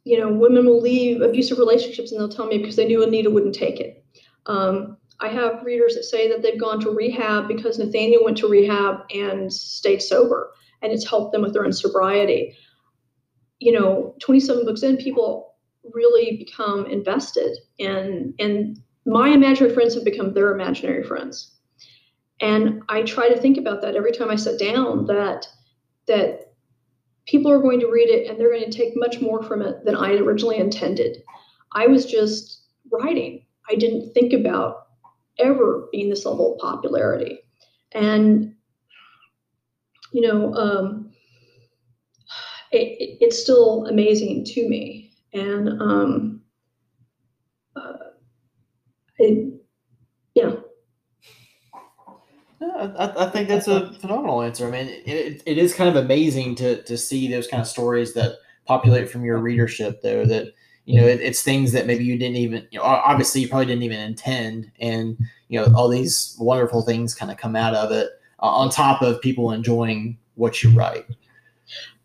you know, women will leave abusive relationships and they'll tell me because they knew Anita wouldn't take it. I have readers that say that they've gone to rehab because Nathaniel went to rehab and stayed sober, and it's helped them with their own sobriety. You know, 27 books in, people really become invested, and my imaginary friends have become their imaginary friends. And I try to think about that every time I sit down, that people are going to read it and they're going to take much more from it than I originally intended. I was just writing. I didn't think about ever being this level of popularity. And, you know, it's still amazing to me. And, yeah. I think that's a phenomenal answer. I mean, it is kind of amazing to see those kind of stories that populate from your readership, though, that, you know, it's things that maybe you didn't even, you know, obviously you probably didn't even intend. And, you know, all these wonderful things kind of come out of it, on top of people enjoying what you write.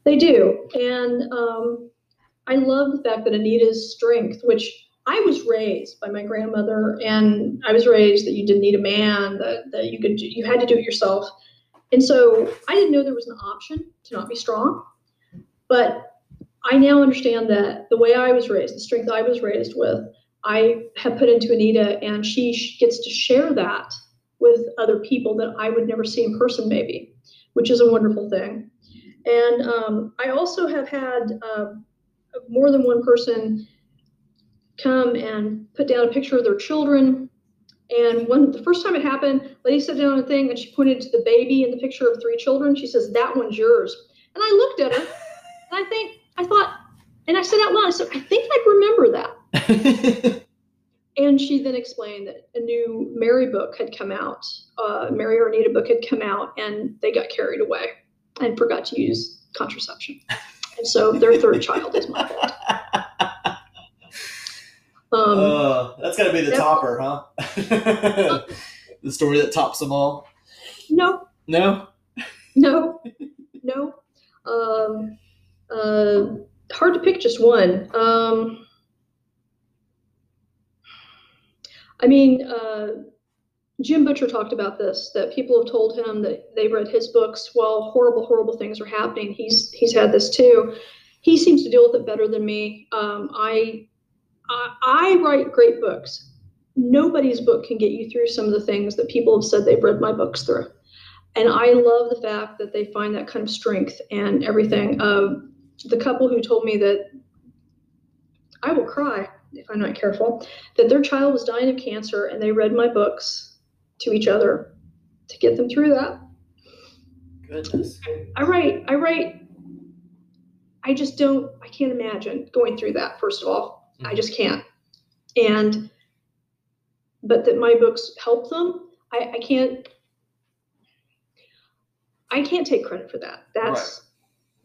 They do. And I love the fact that Anita's strength, which I was raised by my grandmother, and I was raised that you didn't need a man, that you had to do it yourself. And so I didn't know there was an option to not be strong. But I now understand that the way I was raised, the strength I was raised with, I have put into Anita, and she gets to share that with other people that I would never see in person, maybe, which is a wonderful thing. And I also have had more than one person come and put down a picture of their children. And the first time it happened, lady sat down on a thing and she pointed to the baby in the picture of three children. She says, "That one's yours." And I looked at her and I said out loud, I said, "I think I remember that." And she then explained that a new Mary book had come out, Mary or Anita book had come out, and they got carried away and forgot to use contraception. And so their third child is my fault. That's got to be the topper, huh? The story that tops them all? No. No? No. No. Hard to pick just one. Jim Butcher talked about this, that people have told him that they read his books while horrible, horrible things are happening. He's had this too. He seems to deal with it better than me. I write great books. Nobody's book can get you through some of the things that people have said they've read my books through. And I love the fact that they find that kind of strength and everything. The couple who told me that, I will cry if I'm not careful, that their child was dying of cancer and they read my books to each other to get them through that. Goodness. I can't imagine going through that, first of all. I just can't. But that my books help them, I can't take credit for that.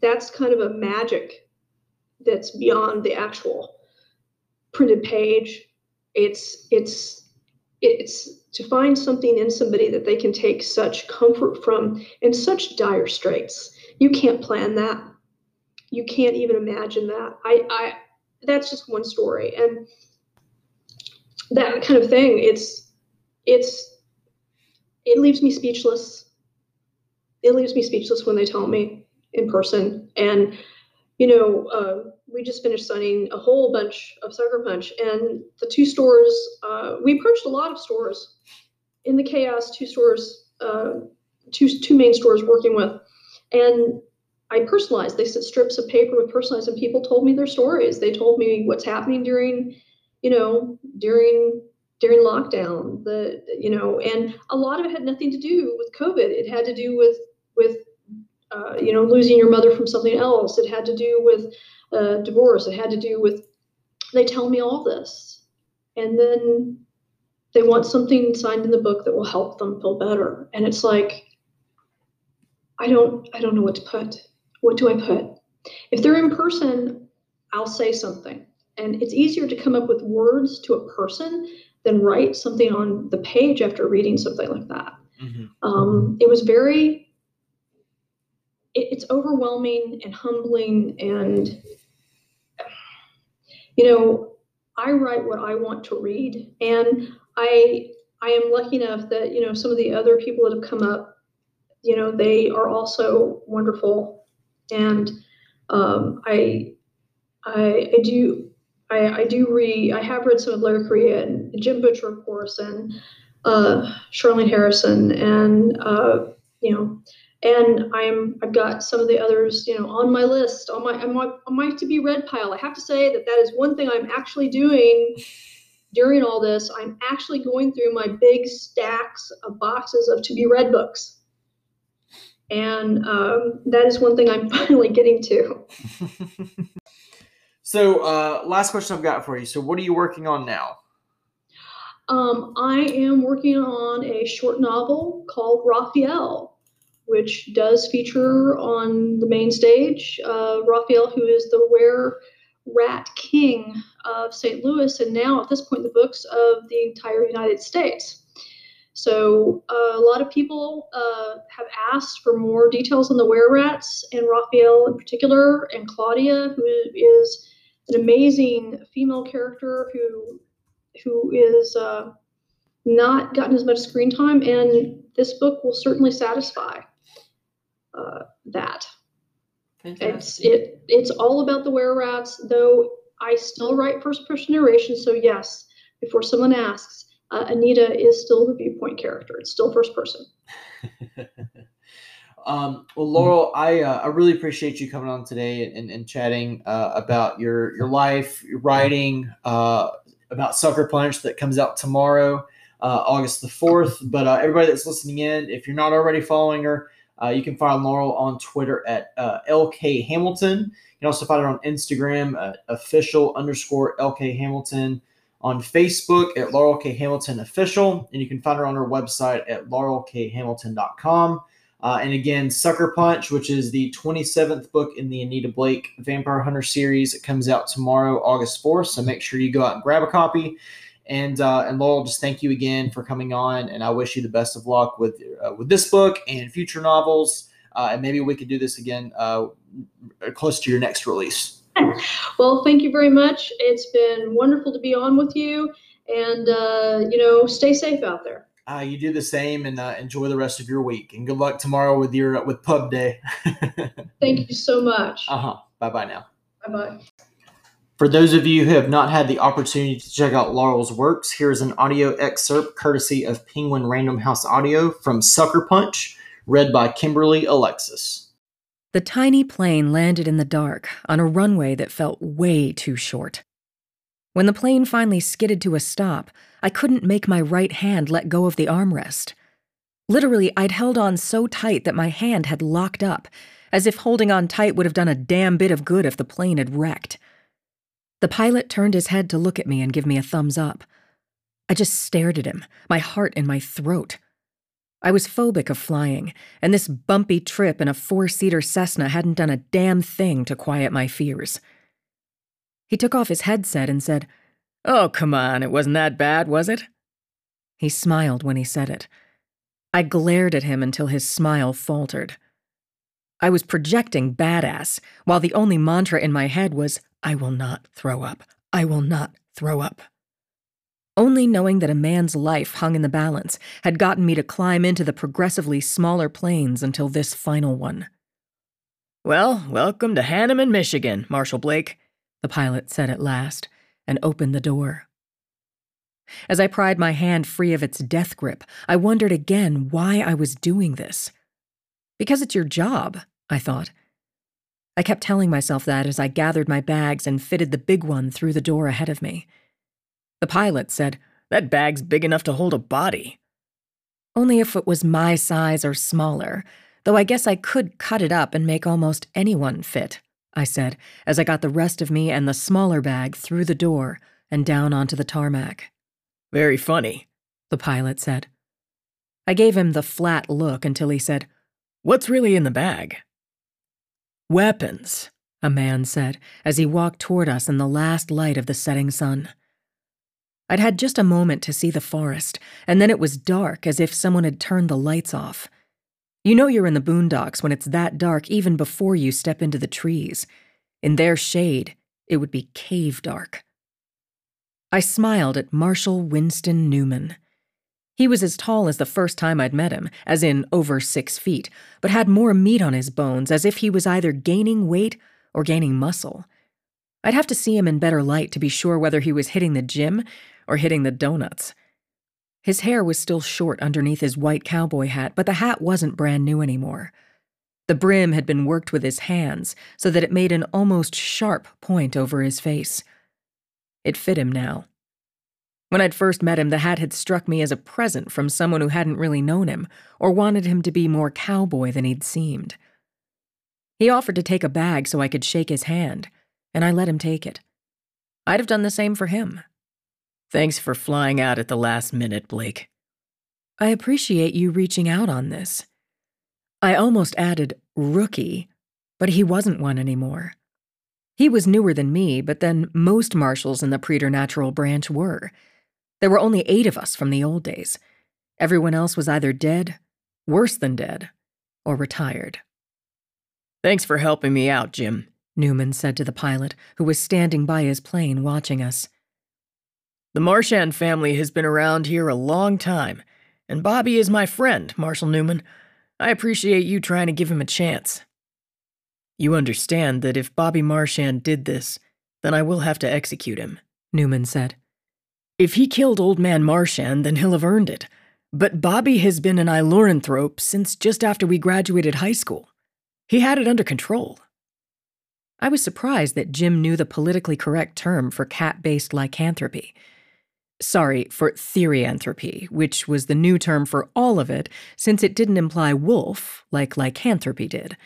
That's kind of a magic that's beyond the actual printed page. It's to find something in somebody that they can take such comfort from in such dire straits. You can't plan that. You can't even imagine that. That's just one story, and that kind of thing. It leaves me speechless. It leaves me speechless when they tell me in person. And we just finished signing a whole bunch of Sucker Punch, and the two stores. We approached a lot of stores in the chaos. Two stores, two main stores working with, and I personalized. They sent strips of paper with personalized, and people told me their stories. They told me what's happening during lockdown. And a lot of it had nothing to do with COVID. It had to do with losing your mother from something else. It had to do with divorce. It had to do with. They tell me all this, and then they want something signed in the book that will help them feel better. And it's like, I don't know what to put. What do I put? If they're in person, I'll say something. And it's easier to come up with words to a person than write something on the page after reading something like that. Mm-hmm. It's overwhelming and humbling. And, I write what I want to read. And I am lucky enough that, some of the other people that have come up, they are also wonderful. And I have read some of Laurel Korea and Jim Butcher, of course, and Charlene Harrison, and and I've got some of the others, on my list, on my to be read pile. I have to say that is one thing I'm actually doing during all this. I'm actually going through my big stacks of boxes of to be read books. And that is one thing I'm finally getting to. So last question I've got for you. So what are you working on now? I am working on a short novel called Raphael, which does feature on the main stage. Raphael, who is the were-rat king of St. Louis, and now at this point the books of the entire United States. So a lot of people have asked for more details on the were-rats, and Raphael in particular, and Claudia, who is an amazing female character who is not gotten as much screen time, and this book will certainly satisfy that. Fantastic. It's all about the were-rats, though I still write first-person narration, so yes, before someone asks, Anita is still the viewpoint character. It's still first person. Well, Laurel, I really appreciate you coming on today and chatting about your life, your writing, about Sucker Punch that comes out tomorrow, August the 4th. But everybody that's listening in, if you're not already following her, you can find Laurel on Twitter at LK Hamilton. You can also find her on Instagram at official_LK Hamilton. On Facebook at Laurel K. Hamilton Official, and you can find her on her website at laurelkhamilton.com. And again, Sucker Punch, which is the 27th book in the Anita Blake Vampire Hunter series. It comes out tomorrow, August 4th, so make sure you go out and grab a copy. And Laurel, just thank you again for coming on, and I wish you the best of luck with this book and future novels. And maybe we could do this again close to your next release. Well, thank you very much. It's been wonderful to be on with you, and stay safe out there. You do the same, and enjoy the rest of your week. And good luck tomorrow with your with Pub Day. Thank you so much. Bye bye now. Bye bye. For those of you who have not had the opportunity to check out Laurel's works, here is an audio excerpt courtesy of Penguin Random House Audio from Sucker Punch, read by Kimberly Alexis. The tiny plane landed in the dark on a runway that felt way too short. When the plane finally skidded to a stop, I couldn't make my right hand let go of the armrest. Literally, I'd held on so tight that my hand had locked up, as if holding on tight would have done a damn bit of good if the plane had wrecked. The pilot turned his head to look at me and give me a thumbs up. I just stared at him, my heart in my throat. I was phobic of flying, and this bumpy trip in a four-seater Cessna hadn't done a damn thing to quiet my fears. He took off his headset and said, "Oh, come on, it wasn't that bad, was it?" He smiled when he said it. I glared at him until his smile faltered. I was projecting badass, while the only mantra in my head was, "I will not throw up. I will not throw up." Only knowing that a man's life hung in the balance had gotten me to climb into the progressively smaller planes until this final one. "Well, welcome to Hanneman, Michigan, Marshall Blake," the pilot said at last, and opened the door. As I pried my hand free of its death grip, I wondered again why I was doing this. "Because it's your job," I thought. I kept telling myself that as I gathered my bags and fitted the big one through the door ahead of me. The pilot said, "That bag's big enough to hold a body." Only if it was my size or smaller, though I guess I could cut it up and make almost anyone fit, I said, as I got the rest of me and the smaller bag through the door and down onto the tarmac. "Very funny," the pilot said. I gave him the flat look until he said, "What's really in the bag?" "Weapons," a man said, as he walked toward us in the last light of the setting sun. I'd had just a moment to see the forest, and then it was dark, as if someone had turned the lights off. You know you're in the boondocks when it's that dark even before you step into the trees. In their shade, it would be cave dark. I smiled at Marshall Winston Newman. He was as tall as the first time I'd met him, as in over 6 feet, but had more meat on his bones, as if he was either gaining weight or gaining muscle. I'd have to see him in better light to be sure whether he was hitting the gym or hitting the donuts. His hair was still short underneath his white cowboy hat, but the hat wasn't brand new anymore. The brim had been worked with his hands so that it made an almost sharp point over his face. It fit him now. When I'd first met him, the hat had struck me as a present from someone who hadn't really known him or wanted him to be more cowboy than he'd seemed. He offered to take a bag so I could shake his hand, and I let him take it. I'd have done the same for him. "Thanks for flying out at the last minute, Blake." "I appreciate you reaching out on this." I almost added rookie, but he wasn't one anymore. He was newer than me, but then most marshals in the preternatural branch were. There were only 8 of us from the old days. Everyone else was either dead, worse than dead, or retired. "Thanks for helping me out, Jim," Newman said to the pilot, who was standing by his plane watching us. "The Marchand family has been around here a long time, and Bobby is my friend, Marshal Newman. I appreciate you trying to give him a chance. You understand that if Bobby Marchand did this, then I will have to execute him," Newman said. "If he killed Old Man Marchand, then he'll have earned it. But Bobby has been an Iloranthrope since just after we graduated high school. He had it under control." I was surprised that Jim knew the politically correct term for cat-based lycanthropy. Sorry, for therianthropy, which was the new term for all of it, since it didn't imply wolf like lycanthropy did.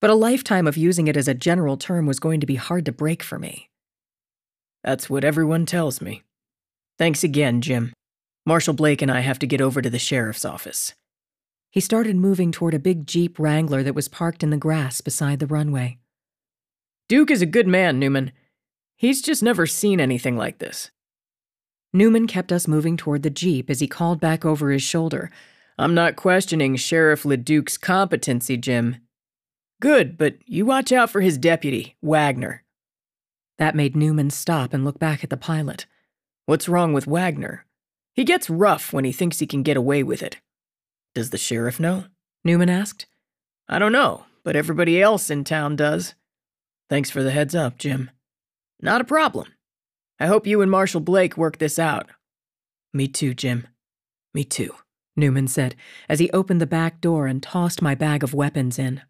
But a lifetime of using it as a general term was going to be hard to break for me. "That's what everyone tells me. Thanks again, Jim. Marshal Blake and I have to get over to the sheriff's office." He started moving toward a big Jeep Wrangler that was parked in the grass beside the runway. Duke is a good man, Newman. He's just never seen anything like this. Newman kept us moving toward the Jeep as he called back over his shoulder. I'm not questioning Sheriff LeDuc's competency, Jim. Good, but you watch out for his deputy, Wagner. That made Newman stop and look back at the pilot. What's wrong with Wagner? He gets rough when he thinks he can get away with it. Does the sheriff know? Newman asked. I don't know, but everybody else in town does. Thanks for the heads up, Jim. Not a problem. I hope you and Marshal Blake work this out. Me too, Jim. Me too, Newman said as he opened the back door and tossed my bag of weapons in.